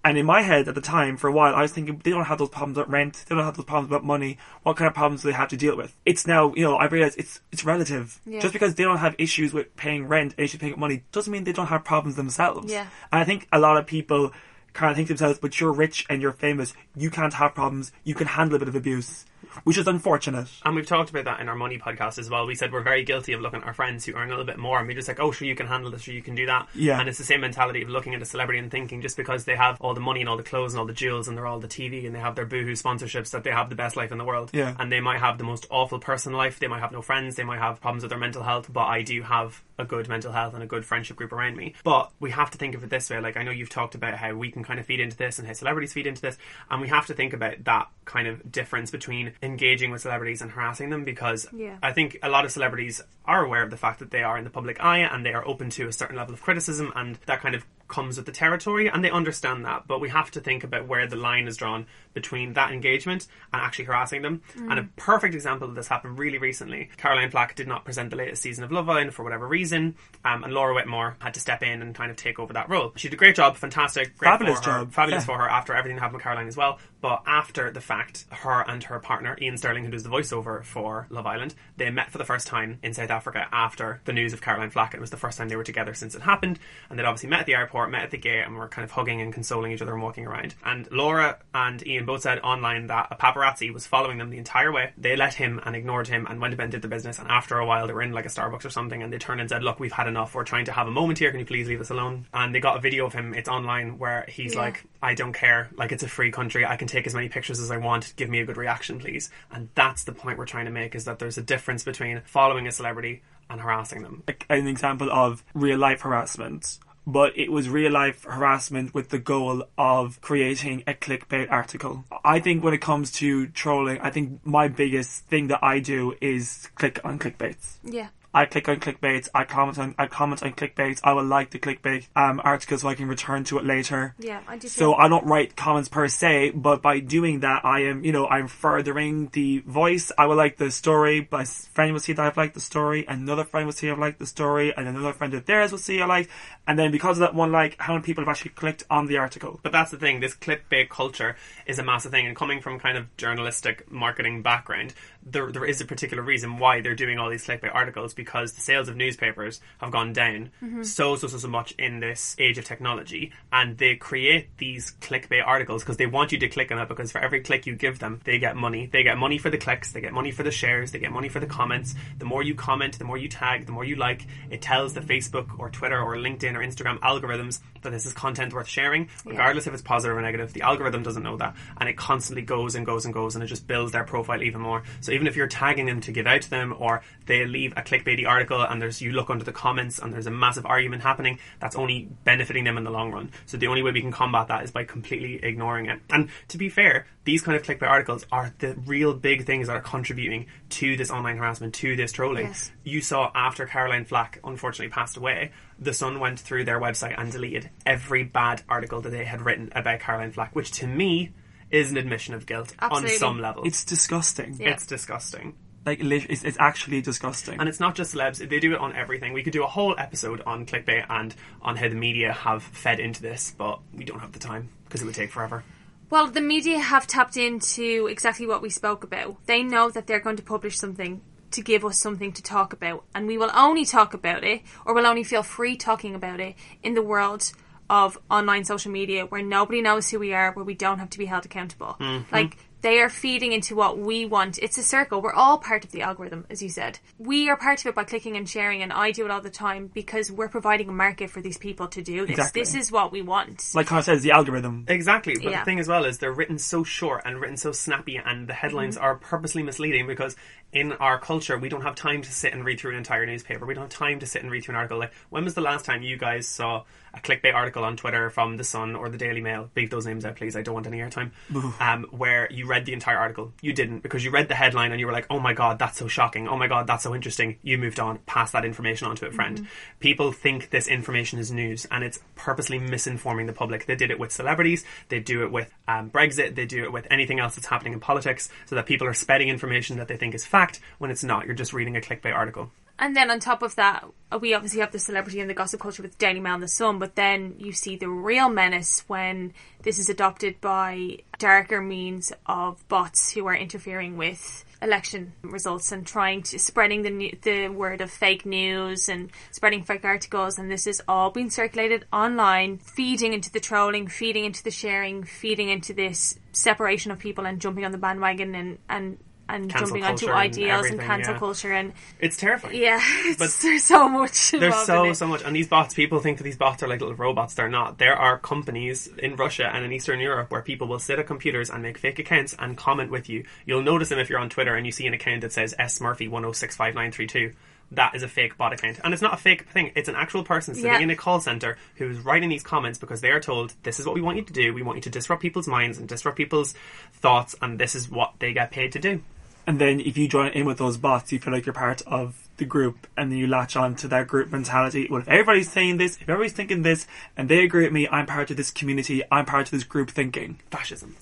And in my head at the time, for a while, I was thinking, they don't have those problems about rent. They don't have those problems about money. What kind of problems do they have to deal with? It's now, you know, I realise it's it's relative. Yeah. Just because they don't have issues with paying rent, issues paying money, doesn't mean they don't have problems themselves. Yeah. And I think a lot of people kind of think to themselves, but you're rich and you're famous. You can't have problems. You can handle a bit of abuse. Which is unfortunate. And we've talked about that in our money podcast as well. We said we're very guilty of looking at our friends who earn a little bit more, and we're just like, oh, sure, you can handle this, sure, you can do that. Yeah. And it's the same mentality of looking at a celebrity and thinking, just because they have all the money and all the clothes and all the jewels and they're all the T V and they have their boohoo sponsorships, that they have the best life in the world. Yeah. And they might have the most awful personal life. They might have no friends. They might have problems with their mental health. But I do have a good mental health and a good friendship group around me. But we have to think of it this way. Like, I know you've talked about how we can kind of feed into this and how celebrities feed into this. And we have to think about that kind of difference between started engaging with celebrities and harassing them, because yeah. I think a lot of celebrities are aware of the fact that they are in the public eye and they are open to a certain level of criticism, and that kind of comes with the territory, and they understand that. But we have to think about where the line is drawn between that engagement and actually harassing them. Mm. And a perfect example of this happened really recently. Caroline Flack did not present the latest season of Love Island for whatever reason, um, and Laura Whitmore had to step in and kind of take over that role. She did a great job, fantastic, great fabulous for her, job, fabulous yeah. for her after everything that happened with Caroline as well. But after the fact, her and her partner Ian Sterling, who does the voiceover for Love Island, they met for the first time in South Africa after the news of Caroline Flack. It was the first time they were together since it happened, and they'd obviously met at the airport, met at the gate, and were kind of hugging and consoling each other and walking around. And Laura and Ian both said online that a paparazzi was following them the entire way. They let him and ignored him and went up and did the business, and after a while they were in like a Starbucks or something, and they turned and said, look, we've had enough, we're trying to have a moment here, can you please leave us alone? And they got a video of him, it's online, where he's yeah. like, I don't care, like, it's a free country, I can take as many pictures as I want, give me a good reaction please. And that's the point we're trying to make, is that there's a difference between following a celebrity and harassing them. Like an example of real life harassment, but it was real life harassment with the goal of creating a clickbait article. I think when it comes to trolling, I think my biggest thing that I do is click on clickbaits. Yeah. I click on clickbaits, I comment on I comment on clickbaits, I will like the clickbait um, article so I can return to it later. Yeah, I do. So I don't write comments per se, but by doing that I am, you know, I'm furthering the voice. I will like the story, my friend will see that I've liked the story, another friend will see I've liked the story, and another friend of theirs will see I liked, and then because of that one like, how many people have actually clicked on the article? But that's the thing, this clickbait culture is a massive thing, and coming from kind of journalistic marketing background, there there is a particular reason why they're doing all these clickbait articles, because the sales of newspapers have gone down mm-hmm. so, so, so, so much in this age of technology, and they create these clickbait articles because they want you to click on it, because for every click you give them, they get money. They get money for the clicks, they get money for the shares, they get money for the comments. The more you comment, the more you tag, the more you like, it tells the Facebook or Twitter or LinkedIn or Instagram algorithms that this is content worth sharing, regardless yeah. if it's positive or negative. The algorithm doesn't know that, and it constantly goes and goes and goes, and it just builds their profile even more. So even if you're tagging them to give out to them, or they leave a clickbaity article and there's, you look under the comments and there's a massive argument happening, that's only benefiting them in the long run. So the only way we can combat that is by completely ignoring it. And to be fair, these kind of clickbait articles are the real big things that are contributing to this online harassment, to this trolling. Yes. You saw after Caroline Flack unfortunately passed away, The Sun went through their website and deleted every bad article that they had written about Caroline Flack, which to me is an admission of guilt. Absolutely. On some level. It's disgusting. Yeah. It's disgusting. Like, it's, it's actually disgusting. And it's not just celebs, they do it on everything. We could do a whole episode on clickbait and on how the media have fed into this, but we don't have the time because it would take forever. Well, the media have tapped into exactly what we spoke about. They know that they're going to publish something to give us something to talk about, and we will only talk about it, or we'll only feel free talking about it, in the world of online social media, where nobody knows who we are, where we don't have to be held accountable. Mm-hmm. Like, they are feeding into what we want. It's a circle. We're all part of the algorithm, as you said. We are part of it by clicking and sharing, and I do it all the time because we're providing a market for these people to do this. Exactly. This is what we want. Like Connor says, the algorithm. Exactly. But yeah. the thing as well is they're written so short and written so snappy, and the headlines mm-hmm. are purposely misleading, because in our culture, we don't have time to sit and read through an entire newspaper. We don't have time to sit and read through an article. Like, when was the last time you guys saw a clickbait article on Twitter from The Sun or the Daily Mail? Leave those names out, please. I don't want any airtime. Um, where you read the entire article. You didn't, because you read the headline and you were like, oh my God, that's so shocking. Oh my God, that's so interesting. You moved on. Pass that information on to a friend. Mm-hmm. People think this information is news, and it's purposely misinforming the public. They did it with celebrities. They do it with um, Brexit. They do it with anything else that's happening in politics, so that people are spreading information that they think is fact. When it's not, you're just reading a clickbait article. And then on top of that, we obviously have the celebrity and the gossip culture with Daily Mail and The Sun, but then you see the real menace when this is adopted by darker means of bots who are interfering with election results and trying to spreading the new, the word of fake news and spreading fake articles, and this is all being circulated online, feeding into the trolling, feeding into the sharing, feeding into this separation of people and jumping on the bandwagon and and and cancel jumping onto ideals and, and cancel yeah. culture, and it's terrifying. Yeah, it's, but there's so much. There's so in it. so much, and these bots. People think that these bots are like little robots. They're not. There are companies in Russia and in Eastern Europe where people will sit at computers and make fake accounts and comment with you. You'll notice them if you're on Twitter and you see an account that says S Murphy one zero six five nine three two. that is a fake bot account. And it's not a fake thing. It's an actual person sitting yeah. in a call centre who's writing these comments because they are told, this is what we want you to do. We want you to disrupt people's minds and disrupt people's thoughts, and this is what they get paid to do. And then if you join in with those bots, you feel like you're part of the group, and then you latch on to that group mentality. Well, if everybody's saying this, if everybody's thinking this, and they agree with me, I'm part of this community, I'm part of this group thinking. Fascism.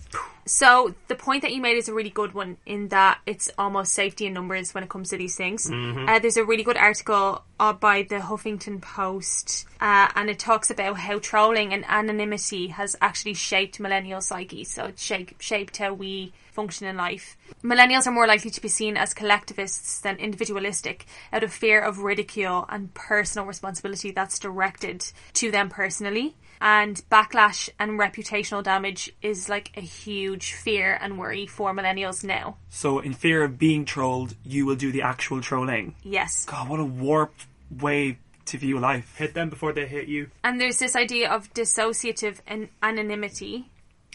So the point that you made is a really good one, in that it's almost safety in numbers when it comes to these things. Mm-hmm. Uh, there's a really good article uh, by the Huffington Post, uh, and it talks about how trolling and anonymity has actually shaped millennial psyche. So it's shape, shaped how we function in life. Millennials are more likely to be seen as collectivists than individualistic, out of fear of ridicule and personal responsibility that's directed to them personally. And backlash and reputational damage is like a huge fear and worry for millennials now. So in fear of being trolled, you will do the actual trolling. Yes. God, what a warped way to view life. Hit them before they hit you. And there's this idea of dissociative an- anonymity.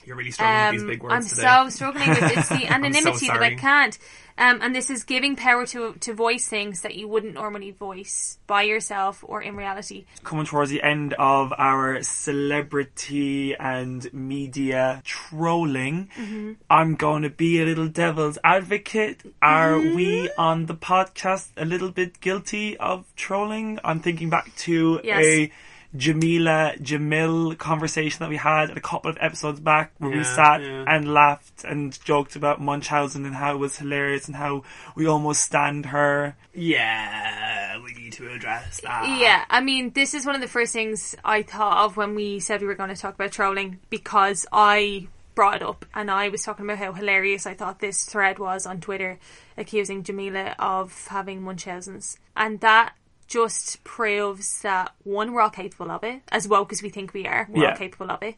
You're really struggling um, with these big words I'm today. I'm so struggling with it. It's the anonymity so that I can't. Um, and this is giving power to to voice things that you wouldn't normally voice by yourself or in reality. Coming towards the end of our celebrity and media trolling, mm-hmm. I'm going to be a little devil's advocate. Are mm-hmm. we on the podcast a little bit guilty of trolling? I'm thinking back to yes. a... Jameela Jamil conversation that we had a couple of episodes back, where yeah, we sat yeah. and laughed and joked about Munchausen and how it was hilarious and how we almost stand her. Yeah, we need to address that. Yeah, I mean, this is one of the first things I thought of when we said we were going to talk about trolling, because I brought it up and I was talking about how hilarious I thought this thread was on Twitter accusing Jameela of having Munchausen's, and that just proves that, one, we're all capable of it, as woke as we think we are, we're yeah. all capable of it,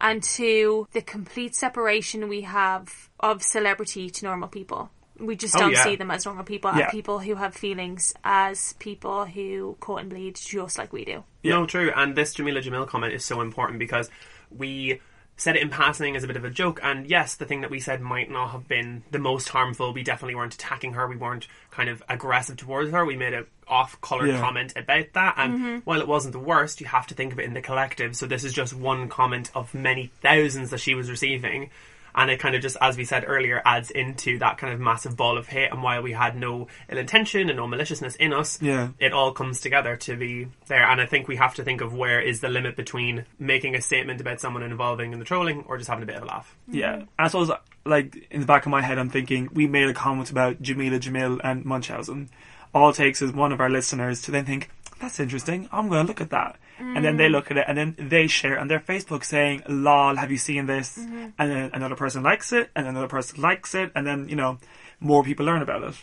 and two, the complete separation we have of celebrity to normal people. We just don't oh, yeah. see them as normal people, yeah. and people who have feelings as people who cut and bleed just like we do. Yeah. No, true, and this Jameela Jamil comment is so important, because we said it in passing as a bit of a joke, and yes, the thing that we said might not have been the most harmful. We definitely weren't attacking her, we weren't kind of aggressive towards her, we made a off-colour yeah. comment about that, and mm-hmm. while it wasn't the worst, you have to think of it in the collective, so this is just one comment of many thousands that she was receiving, and it kind of just, as we said earlier, adds into that kind of massive ball of hate, and while we had no ill intention and no maliciousness in us, yeah. it all comes together to be there, and I think we have to think of where is the limit between making a statement about someone involving in the trolling or just having a bit of a laugh. Mm-hmm. Yeah, and I suppose, like, in the back of my head I'm thinking, we made a comment about Jameela Jamil and Munchausen. All it takes is one of our listeners to then think, that's interesting, I'm going to look at that. Mm. And then they look at it, and then they share on their Facebook saying, lol, have you seen this? Mm-hmm. And then another person likes it, and another person likes it, and then, you know, more people learn about it.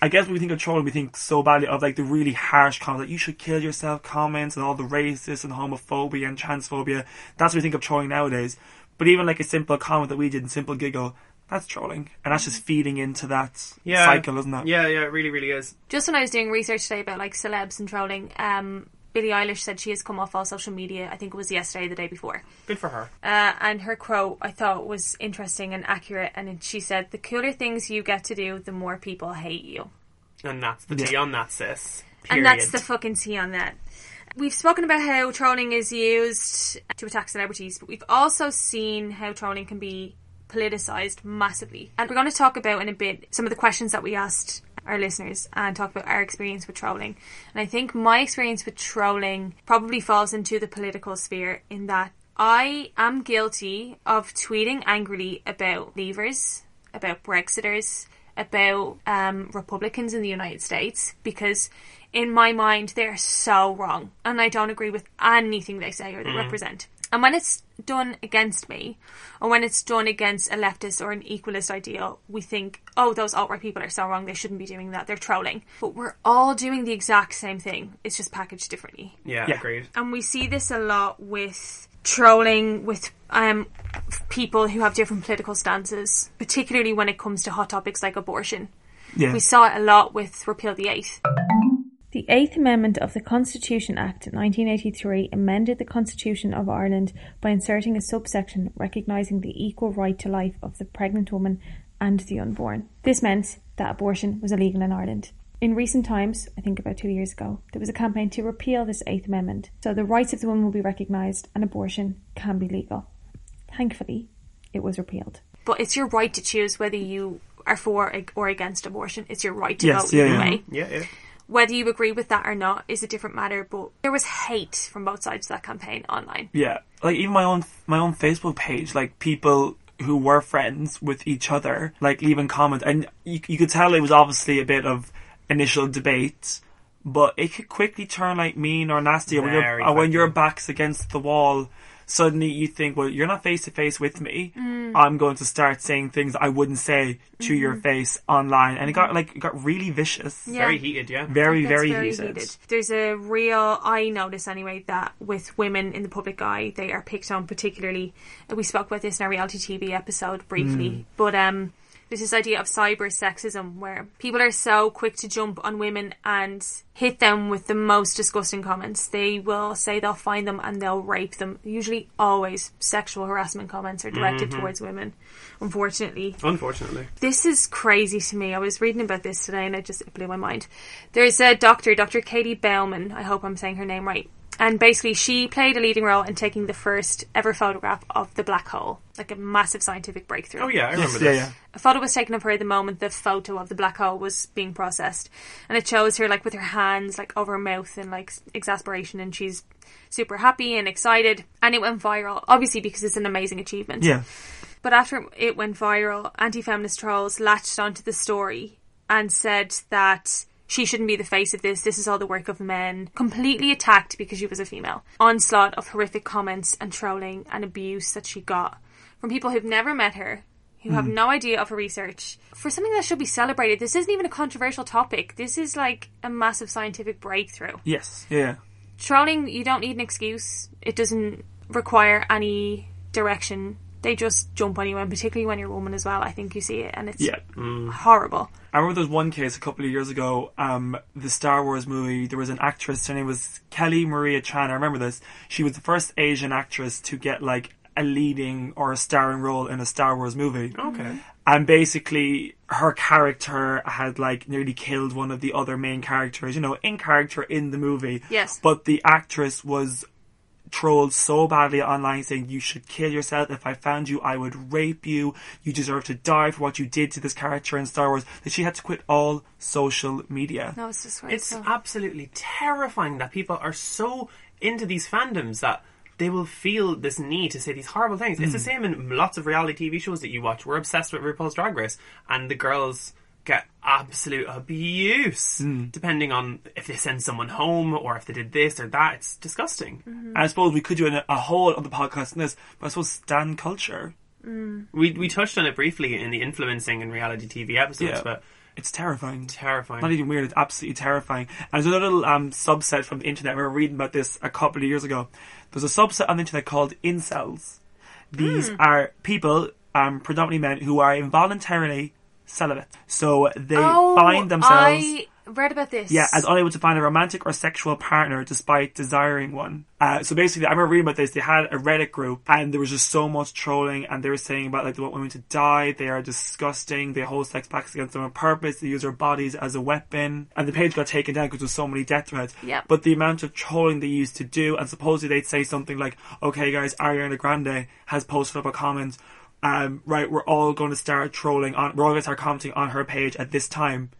I guess when we think of trolling, we think so badly of, like, the really harsh comments, like, you should kill yourself comments, and all the racist and homophobia and transphobia. That's what we think of trolling nowadays. But even, like, a simple comment that we did, a simple giggle, that's trolling. And that's just feeding into that yeah. cycle, isn't it? Yeah, yeah, it really, really is. Just when I was doing research today about, like, celebs and trolling, um, Billie Eilish said she has come off all social media, I think it was yesterday, the day before. Good for her. Uh, and her quote, I thought, was interesting and accurate. And she said, the cooler things you get to do, the more people hate you. And that's the yeah. tea on that, sis. Period. And that's the fucking tea on that. We've spoken about how trolling is used to attack celebrities, but we've also seen how trolling can be politicised massively. And we're going to talk about in a bit some of the questions that we asked our listeners and talk about our experience with trolling. And I think my experience with trolling probably falls into the political sphere, in that I am guilty of tweeting angrily about Leavers, about Brexiters, about um, Republicans in the United States, because in my mind they're so wrong and I don't agree with anything they say or they mm. represent. And when it's done against me, or when it's done against a leftist or an equalist ideal, we think, oh, those alt-right people are so wrong, they shouldn't be doing that, they're trolling. But we're all doing the exact same thing, it's just packaged differently. Yeah, yeah. Agreed. And we see this a lot with trolling with um, people who have different political stances, particularly when it comes to hot topics like abortion. Yeah. We saw it a lot with Repeal the Eighth. The Eighth Amendment of the Constitution Act nineteen eighty-three amended the Constitution of Ireland by inserting a subsection recognising the equal right to life of the pregnant woman and the unborn. This meant that abortion was illegal in Ireland. In recent times, I think about two years ago, there was a campaign to repeal this Eighth Amendment, so the rights of the woman will be recognised and abortion can be legal. Thankfully, it was repealed. But it's your right to choose whether you are for or against abortion. It's your right to yes, vote yeah, either yeah. way. Yeah, yeah. Whether you agree with that or not is a different matter, but there was hate from both sides of that campaign online. Yeah, like even my own my own Facebook page, like people who were friends with each other, like leaving comments, and you, you could tell it was obviously a bit of initial debate, but it could quickly turn like mean or nasty, or when, or when your back's against the wall. Suddenly you think, well, you're not face to face with me. Mm. I'm going to start saying things I wouldn't say to mm-hmm. your face online. And it got like it got really vicious. Yeah. Very heated, yeah. Very, very, very heated. heated. There's a real, I notice anyway, that with women in the public eye, they are picked on particularly. We spoke about this in our reality T V episode briefly. Mm. But um, there's this idea of cyber sexism where people are so quick to jump on women and hit them with the most disgusting comments. They will say they'll find them and they'll rape them. Usually always sexual harassment comments are directed mm-hmm. towards women, unfortunately. Unfortunately. This is crazy to me. I was reading about this today and it just it blew my mind. There's a doctor, Dr. Katie Bauman, I hope I'm saying her name right, and basically she played a leading role in taking the first ever photograph of the black hole, like a massive scientific breakthrough. Oh yeah, I remember yes, this. Yeah, yeah. A photo was taken of her the moment the photo of the black hole was being processed, and it shows her like with her hands like over her mouth and like exasperation, and she's super happy and excited, and it went viral, obviously because it's an amazing achievement. Yeah. But after it went viral, anti-feminist trolls latched onto the story and said that she shouldn't be the face of this. This is all the work of men. Completely attacked because she was a female. Onslaught of horrific comments and trolling and abuse that she got from people who've never met her, who mm. have no idea of her research. For something that should be celebrated, this isn't even a controversial topic. This is like a massive scientific breakthrough. Yes, yeah. Trolling, you don't need an excuse. It doesn't require any direction. They just jump on you, and particularly when you're a woman as well, I think you see it, and it's yeah. mm. horrible. I remember there was one case a couple of years ago, um, the Star Wars movie, there was an actress, her name was Kelly Maria Tran, I remember this, she was the first Asian actress to get like a leading or a starring role in a Star Wars movie. Okay. And basically her character had like nearly killed one of the other main characters, you know, in character in the movie. Yes. But the actress was trolled so badly online, saying you should kill yourself, if I found you I would rape you, you deserve to die for what you did to this character in Star Wars, that she had to quit all social media. No, it's just right, it's so. absolutely terrifying that people are so into these fandoms that they will feel this need to say these horrible things. Mm. It's the same in lots of reality T V shows that you watch. We're obsessed with RuPaul's Drag Race, and the girls get absolute abuse mm. depending on if they send someone home or if they did this or that. It's disgusting. Mm-hmm. I suppose we could do a, a whole other podcast on this, but I suppose stan culture. Mm. We we touched on it briefly in the influencing and reality T V episodes, yeah. but it's terrifying. Terrifying. Not even weird. It's absolutely terrifying. And there's another little um, subset from the internet. I remember reading about this a couple of years ago. There's a subset on the internet called incels. These mm. are people, um, predominantly men, who are involuntarily celibate. So they oh, find themselves... I read about this. Yeah, as unable to find a romantic or sexual partner despite desiring one. Uh, so basically, I remember reading about this. They had a Reddit group and there was just so much trolling, and they were saying about like they want women to die, they are disgusting, they hold sex acts against them on purpose, they use their bodies as a weapon. And the page got taken down because there was so many death threats. Yep. But the amount of trolling they used to do, and supposedly they'd say something like, okay guys, Ariana Grande has posted up a comment, Um, right, we're all going to start trolling on, we're all going to start commenting on her page at this time.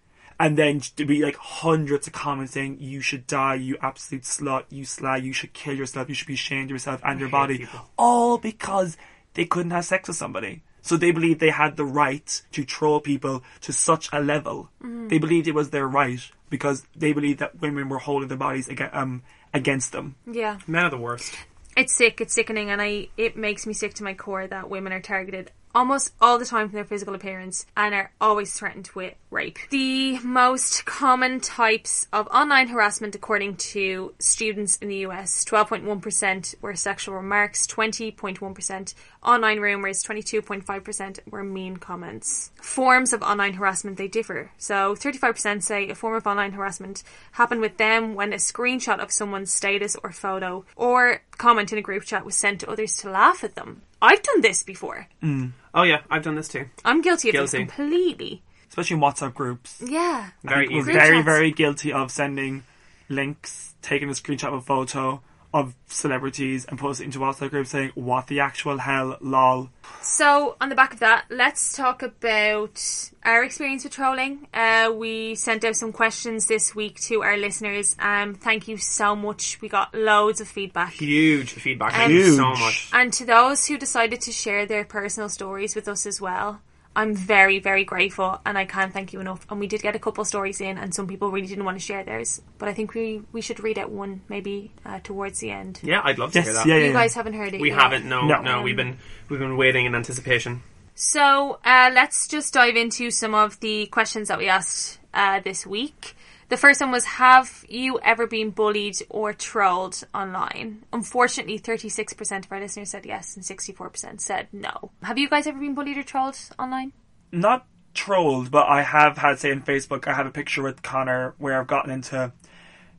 And then there'd be like hundreds of comments saying, you should die, you absolute slut, you slag, you should kill yourself, you should be ashamed of yourself and your body. People. All because they couldn't have sex with somebody. So they believed they had the right to troll people to such a level. Mm. They believed it was their right because they believed that women were holding their bodies against, um, against them. Yeah. Men are the worst. It's sick, it's sickening, and I it makes me sick to my core that women are targeted almost all the time for their physical appearance and are always threatened with rape. The most common types of online harassment, according to students in the U S, twelve point one percent were sexual remarks, twenty point one percent online rumours, twenty-two point five percent were mean comments. Forms of online harassment, they differ. So thirty-five percent say a form of online harassment happened with them when a screenshot of someone's status or photo or comment in a group chat was sent to others to laugh at them. I've done this before. Mm. Oh yeah, I've done this too. I'm guilty of guilty. this completely. especially in WhatsApp groups. Yeah. Very easy. was Group very, chats. very guilty of sending links, taking a screenshot of a photo of celebrities and posting it into WhatsApp groups saying, what the actual hell, lol. So, on the back of that, let's talk about our experience with trolling. Uh, we sent out some questions this week to our listeners. Um, thank you so much. We got loads of feedback. Huge feedback. Um, thank you so much. And to those who decided to share their personal stories with us as well, I'm very, very grateful, and I can't thank you enough. And we did get a couple stories in, and some people really didn't want to share theirs. But I think we, we should read out one, maybe, uh, towards the end. Yeah, I'd love to yes, hear that. Yeah, you yeah. guys haven't heard it We yet. haven't, no. No, no um, we've been we've been waiting in anticipation. So, uh, let's just dive into some of the questions that we asked uh, this week. The first one was, have you ever been bullied or trolled online? Unfortunately, thirty-six percent of our listeners said yes and sixty-four percent said no. Have you guys ever been bullied or trolled online? Not trolled, but I have had, say, on Facebook, I have a picture with Connor where I've gotten into,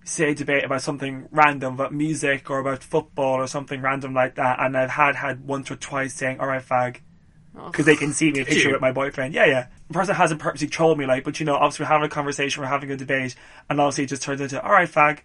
say, a debate about something random, about music or about football or something random like that. And I've had, had once or twice saying, all right, fag. Because they can see me a picture with my boyfriend. Yeah, yeah. The person hasn't purposely trolled me, like, but you know, obviously we're having a conversation, we're having a debate, and obviously it just turns into, all right, fag. And it's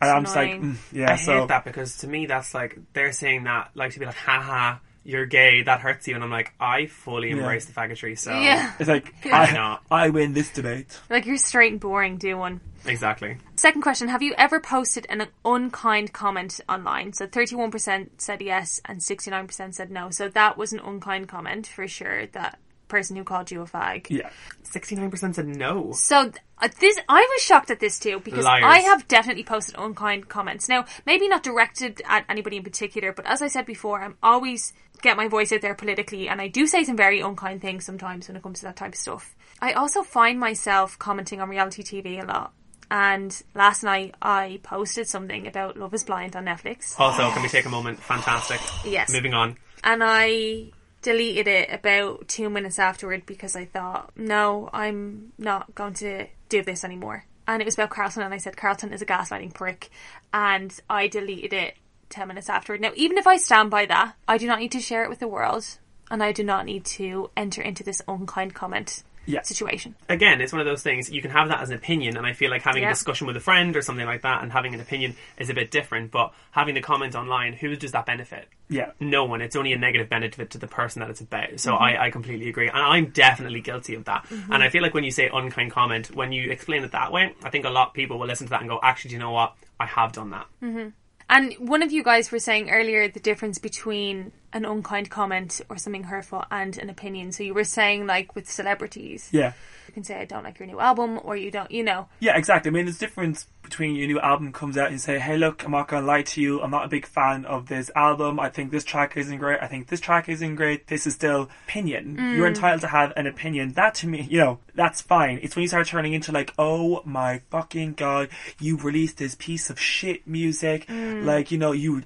I'm annoying. just like, mm, yeah, I so. hate that, because to me, that's like, they're saying that, like, to be like, haha, you're gay, that hurts you. And I'm like, I fully embrace yeah. the faggotry, so. Yeah. It's like, yeah. I, not. I win this debate. Like, you're straight and boring, do one. Exactly. Second question, have you ever posted an unkind comment online? So thirty-one percent said yes and sixty-nine percent said no. So that was an unkind comment for sure, that person who called you a fag. Yeah. sixty-nine percent said no. So uh, this, I was shocked at this too, because Liars. I have definitely posted unkind comments. Now, maybe not directed at anybody in particular, but as I said before, I'm always get my voice out there politically, and I do say some very unkind things sometimes when it comes to that type of stuff. I also find myself commenting on reality T V a lot. And last night I posted something about Love is Blind on Netflix. Also, can we take a moment? Fantastic. Yes. Moving on. And I deleted it about two minutes afterward because I thought, no, I'm not going to do this anymore. And it was about Carlton, and I said, Carlton is a gaslighting prick. And I deleted it ten minutes afterward. Now, even if I stand by that, I do not need to share it with the world, and I do not need to enter into this unkind comment Yeah. situation. Again, it's one of those things, you can have that as an opinion, and I feel like having yeah. a discussion with a friend or something like that and having an opinion is a bit different, but having the comment online, who does that benefit? Yeah. No one. It's only a negative benefit to the person that it's about. So mm-hmm. I, I completely agree. And I'm definitely guilty of that. Mm-hmm. And I feel like when you say unkind comment, when you explain it that way, I think a lot of people will listen to that and go, actually, do you know what? I have done that. Mm-hmm. And one of you guys were saying earlier the difference between an unkind comment or something hurtful and an opinion. So you were saying, like, with celebrities. Yeah. You can say, I don't like your new album, or you don't, you know. Yeah, exactly. I mean, there's a difference between your new album comes out and you say, hey, look, I'm not going to lie to you. I'm not a big fan of this album. I think this track isn't great. I think this track isn't great. This is still opinion. Mm. You're entitled to have an opinion. That, to me, you know, that's fine. It's when you start turning into, like, oh my fucking God, you released this piece of shit music. Mm. Like, you know, you...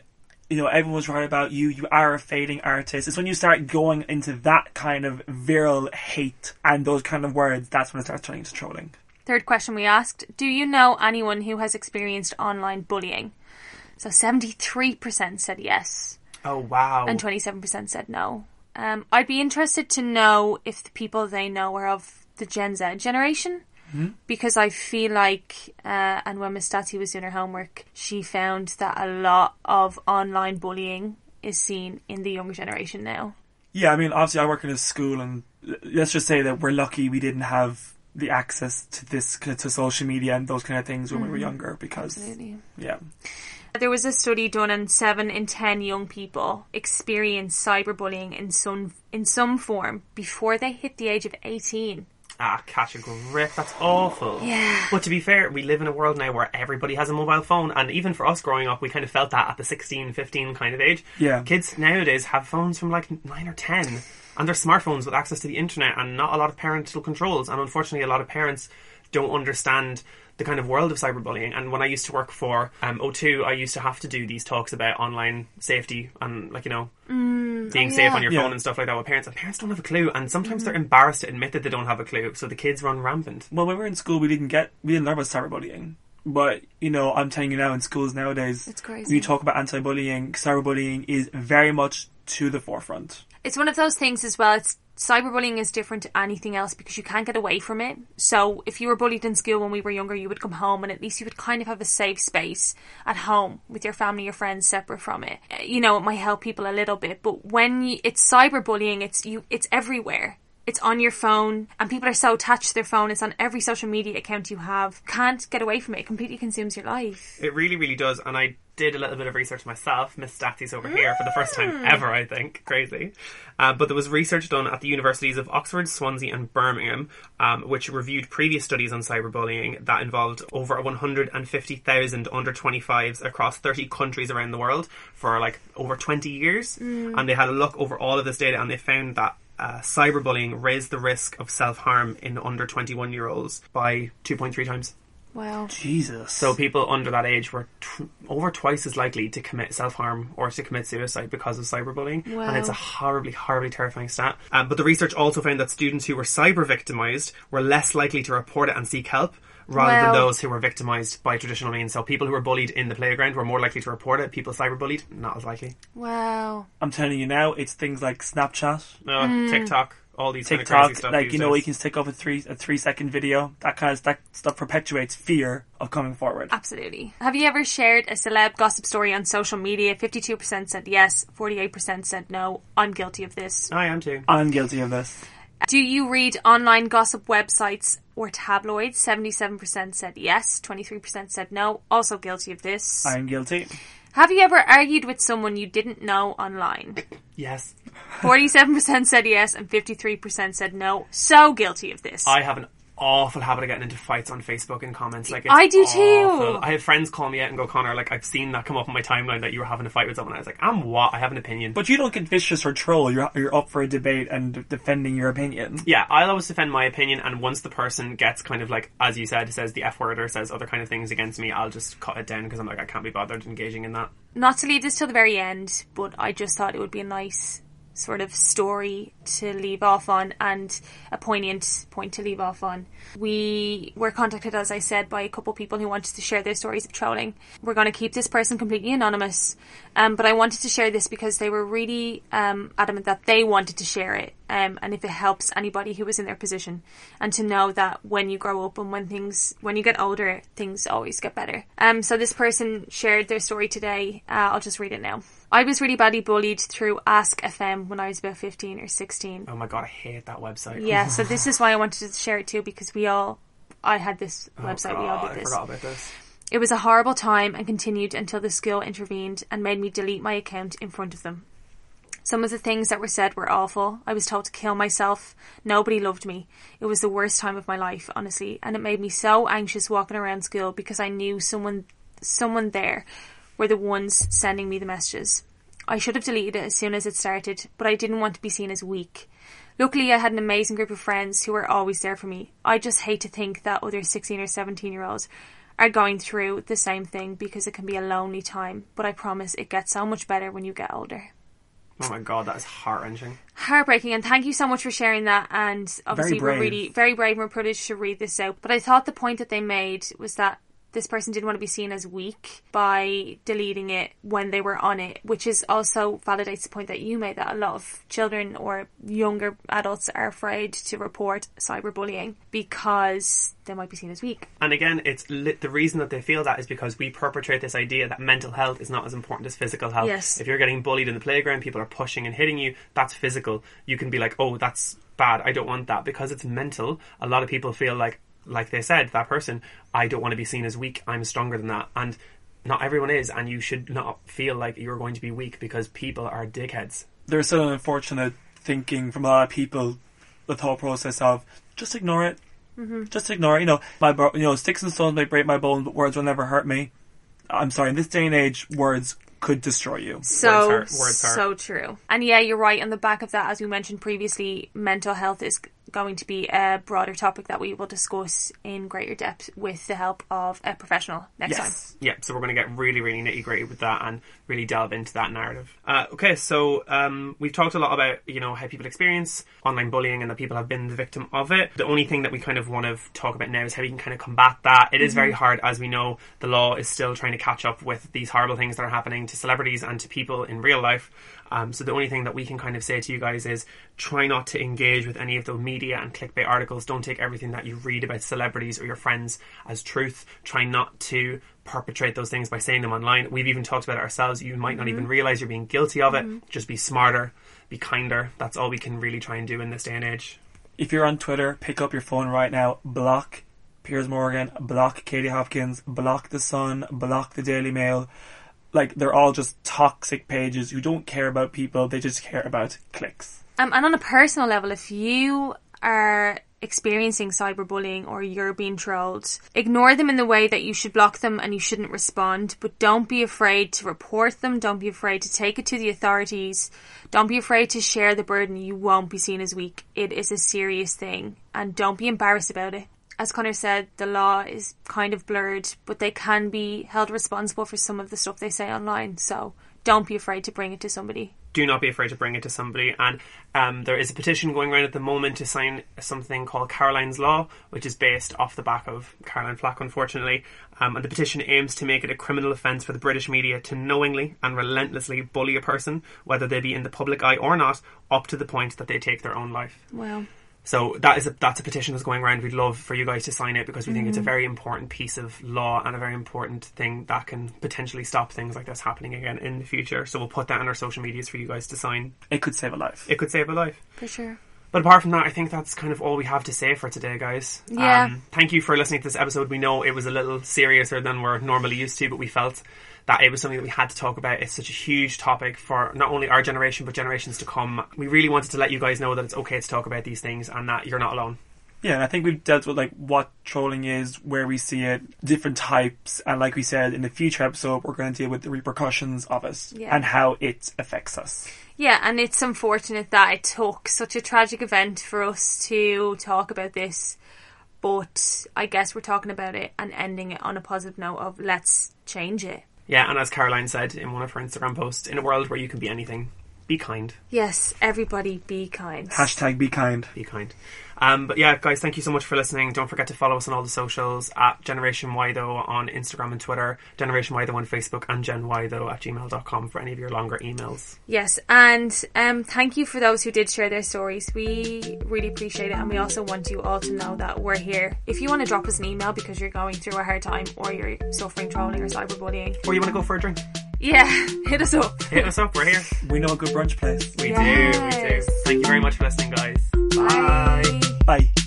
you know, everyone's right about you, you are a fading artist. It's when you start going into that kind of virile hate and those kind of words, that's when it starts turning into trolling. Third question we asked, do you know anyone who has experienced online bullying? So seventy-three percent said yes. Oh, wow. And twenty-seven percent said no. Um, I'd be interested to know if the people they know are of the Gen Z generation. Mm-hmm. Because I feel like, uh, and when Miss Stati was doing her homework, she found that a lot of online bullying is seen in the younger generation now. Yeah, I mean, obviously I work in a school, and let's just say that we're lucky we didn't have the access to this, to social media and those kind of things when mm-hmm. we were younger, because... Absolutely. Yeah. There was a study done on seven in ten young people experienced cyberbullying in some, in some form before they hit the age of eighteen. Ah, catch a grip. That's awful. Yeah. But to be fair, we live in a world now where everybody has a mobile phone, and even for us growing up, we kind of felt that at the sixteen, fifteen kind of age. Yeah. Kids nowadays have phones from like nine or ten, and they're smartphones with access to the internet and not a lot of parental controls, and unfortunately a lot of parents don't understand the kind of world of cyberbullying. And when I used to work for um, O two, I used to have to do these talks about online safety and, like, you know, mm, being oh, yeah. safe on your yeah. phone and stuff like that with parents. And parents don't have a clue, and sometimes mm. they're embarrassed to admit that they don't have a clue, so the kids run rampant. Well, when we were in school, we didn't get, we didn't learn about cyberbullying. But, you know, I'm telling you now, in schools nowadays, it's crazy. When you talk about anti-bullying, cyberbullying is very much to the forefront. It's one of those things as well. It's cyberbullying is different to anything else because you can't get away from it. So if you were bullied in school when we were younger, you would come home and at least you would kind of have a safe space at home with your family, your friends, separate from it. You know, it might help people a little bit. But when you, it's cyberbullying, it's you, it's everywhere. It's on your phone and people are so attached to their phone. It's on every social media account you have. Can't get away from it. It completely consumes your life. It really, really does. And I did a little bit of research myself. Miss Statsy's over mm. here for the first time ever, I think. Crazy. Uh, but there was research done at the universities of Oxford, Swansea and Birmingham, um, which reviewed previous studies on cyberbullying that involved over one hundred fifty thousand under twenty-fives across thirty countries around the world for like over twenty years. Mm. And they had a look over all of this data and they found that Uh, cyberbullying raised the risk of self-harm in under twenty-one-year-olds by two point three times. Wow. Jesus. So people under that age were tw- over twice as likely to commit self-harm or to commit suicide because of cyberbullying. Wow. And it's a horribly, horribly terrifying stat. Um, but the research also found that students who were cyber-victimised were less likely to report it and seek help, rather well, than those who were victimised by traditional means. So people who were bullied in the playground were more likely to report it. People cyberbullied, not as likely. Wow. I'm telling you now, it's things like Snapchat. No, oh, mm. TikTok, all these TikTok, kind of crazy stuff. Like, you know, days. You can stick up a three a three second video. That kind of that stuff perpetuates fear of coming forward. Absolutely. Have you ever shared a celeb gossip story on social media? fifty-two percent said yes, forty-eight percent said no. I'm guilty of this. I am too. I'm guilty of this. Do you read online gossip websites or tabloids? seventy-seven percent said yes, twenty-three percent said no. Also guilty of this. I'm guilty. Have you ever argued with someone you didn't know online? Yes. forty-seven percent said yes and fifty-three percent said no. So guilty of this. I have an awful habit of getting into fights on Facebook and comments. Like, it's I do awful. Too. I have friends call me out and go, Connor, like, I've seen that come up on my timeline that you were having a fight with someone. I was like, I'm what? I have an opinion. But you don't get vicious or troll. You're you're up for a debate and defending your opinion. Yeah, I'll always defend my opinion, and once the person gets kind of like, as you said, says the F word or says other kind of things against me, I'll just cut it down because I'm like, I can't be bothered engaging in that. Not to leave this till the very end, but I just thought it would be a nice sort of story to leave off on and a poignant point to leave off on. We were contacted, as I said, by a couple people who wanted to share their stories of trolling. We're going to keep this person completely anonymous, um, but I wanted to share this because they were really um, adamant that they wanted to share it, um, and if it helps anybody who was in their position, and to know that when you grow up and when things when you get older, things always get better. Um, so this person shared their story today. uh, I'll just read it now. I was really badly bullied through Ask F M when I was about fifteen or sixteen. Oh my god, I hate that website. Yeah, so this is why I wanted to share it too, because we all, I had this website, oh god, we all did this. I forgot about this. It was a horrible time and continued until the school intervened and made me delete my account in front of them. Some of the things that were said were awful. I was told to kill myself. Nobody loved me. It was the worst time of my life, honestly, and it made me so anxious walking around school because I knew someone, someone there were the ones sending me the messages. I should have deleted it as soon as it started, but I didn't want to be seen as weak. Luckily, I had an amazing group of friends who were always there for me. I just hate to think that other sixteen or seventeen-year-olds are going through the same thing because it can be a lonely time, but I promise it gets so much better when you get older. Oh my god, that is heart-wrenching. Heartbreaking, and thank you so much for sharing that, and obviously we're really very brave and we're privileged to read this out, but I thought the point that they made was that this person didn't want to be seen as weak by deleting it when they were on it, which is also validates the point that you made, that a lot of children or younger adults are afraid to report cyberbullying because they might be seen as weak. And again, it's li- the reason that they feel that is because we perpetrate this idea that mental health is not as important as physical health. Yes. If you're getting bullied in the playground, people are pushing and hitting you, that's physical. You can be like, oh, that's bad, I don't want that. Because it's mental, a lot of people feel like, like they said, that person, I don't want to be seen as weak, I'm stronger than that. And not everyone is, and you should not feel like you're going to be weak because people are dickheads. There's still an unfortunate thinking from a lot of people, the thought process of, just ignore it. Mm-hmm. Just ignore it. You know, my bro- you know, sticks and stones may break my bones, but words will never hurt me. I'm sorry, in this day and age, words could destroy you. So, words hurt. Words hurt. So true. And yeah, you're right, on the back of that, as we mentioned previously, mental health is going to be a broader topic that we will discuss in greater depth with the help of a professional next yes. time. Yeah, so we're going to get really, really nitty-gritty with that and really delve into that narrative. Uh, okay, so um, we've talked a lot about, you know, how people experience online bullying and that people have been the victim of it. The only thing that we kind of want to talk about now is how we can kind of combat that. It mm-hmm. is very hard, as we know, the law is still trying to catch up with these horrible things that are happening to celebrities and to people in real life. Um, so the only thing that we can kind of say to you guys is try not to engage with any of the media and clickbait articles. Don't take everything that you read about celebrities or your friends as truth. Try not to perpetrate those things by saying them online. We've even talked about it ourselves. You might mm-hmm. not even realise you're being guilty of it. Mm-hmm. Just be smarter, be kinder. That's all we can really try and do in this day and age. If you're on Twitter, pick up your phone right now, block Piers Morgan, block Katie Hopkins, block The Sun, block the Daily Mail. Like, they're all just toxic pages who don't care about people, they just care about clicks. Um, and on a personal level, if you are experiencing cyberbullying or you're being trolled, ignore them in the way that you should block them and you shouldn't respond, but don't be afraid to report them, don't be afraid to take it to the authorities, don't be afraid to share the burden. You won't be seen as weak. It is a serious thing, and don't be embarrassed about it. As Connor said, the law is kind of blurred, but they can be held responsible for some of the stuff they say online. So don't be afraid to bring it to somebody. Do not be afraid to bring it to somebody. And um, there is a petition going around at the moment to sign something called Caroline's Law, which is based off the back of Caroline Flack, unfortunately. Um, and the petition aims to make it a criminal offence for the British media to knowingly and relentlessly bully a person, whether they be in the public eye or not, up to the point that they take their own life. Wow. So that is a, that's a petition that's going around. We'd love for you guys to sign it because we mm. think it's a very important piece of law and a very important thing that can potentially stop things like this happening again in the future. So we'll put that on our social medias for you guys to sign. It could save a life. It could save a life. For sure. But apart from that, I think that's kind of all we have to say for today, guys. Yeah. Um, thank you for listening to this episode. We know it was a little seriouser than we're normally used to, but we felt that it was something that we had to talk about. It's such a huge topic for not only our generation, but generations to come. We really wanted to let you guys know that it's okay to talk about these things and that you're not alone. Yeah, and I think we've dealt with like what trolling is, where we see it, different types. And like we said, in the future episode, we're going to deal with the repercussions of it yeah. and how it affects us. Yeah, and it's unfortunate that it took such a tragic event for us to talk about this. But I guess we're talking about it and ending it on a positive note of let's change it. Yeah, and as Caroline said in one of her Instagram posts, in a world where you can be anything, be kind. Yes, everybody be kind. Hashtag be kind. Be kind. Um, but yeah, guys, thank you so much for listening. Don't forget to follow us on all the socials at Generation Why Though on Instagram and Twitter, Generation Why Though on Facebook, and Gen Why Though at gmail dot com for any of your longer emails. Yes, and um, thank you for those who did share their stories. We really appreciate it, and we also want you all to know that we're here. If you want to drop us an email because you're going through a hard time or you're suffering trolling or cyberbullying, or you want to go for a drink. Yeah, hit us up. Hit us up, we're here. We know a good brunch place. We yes. do, we do. Thank you very much for listening, guys. Bye. Bye. Bye.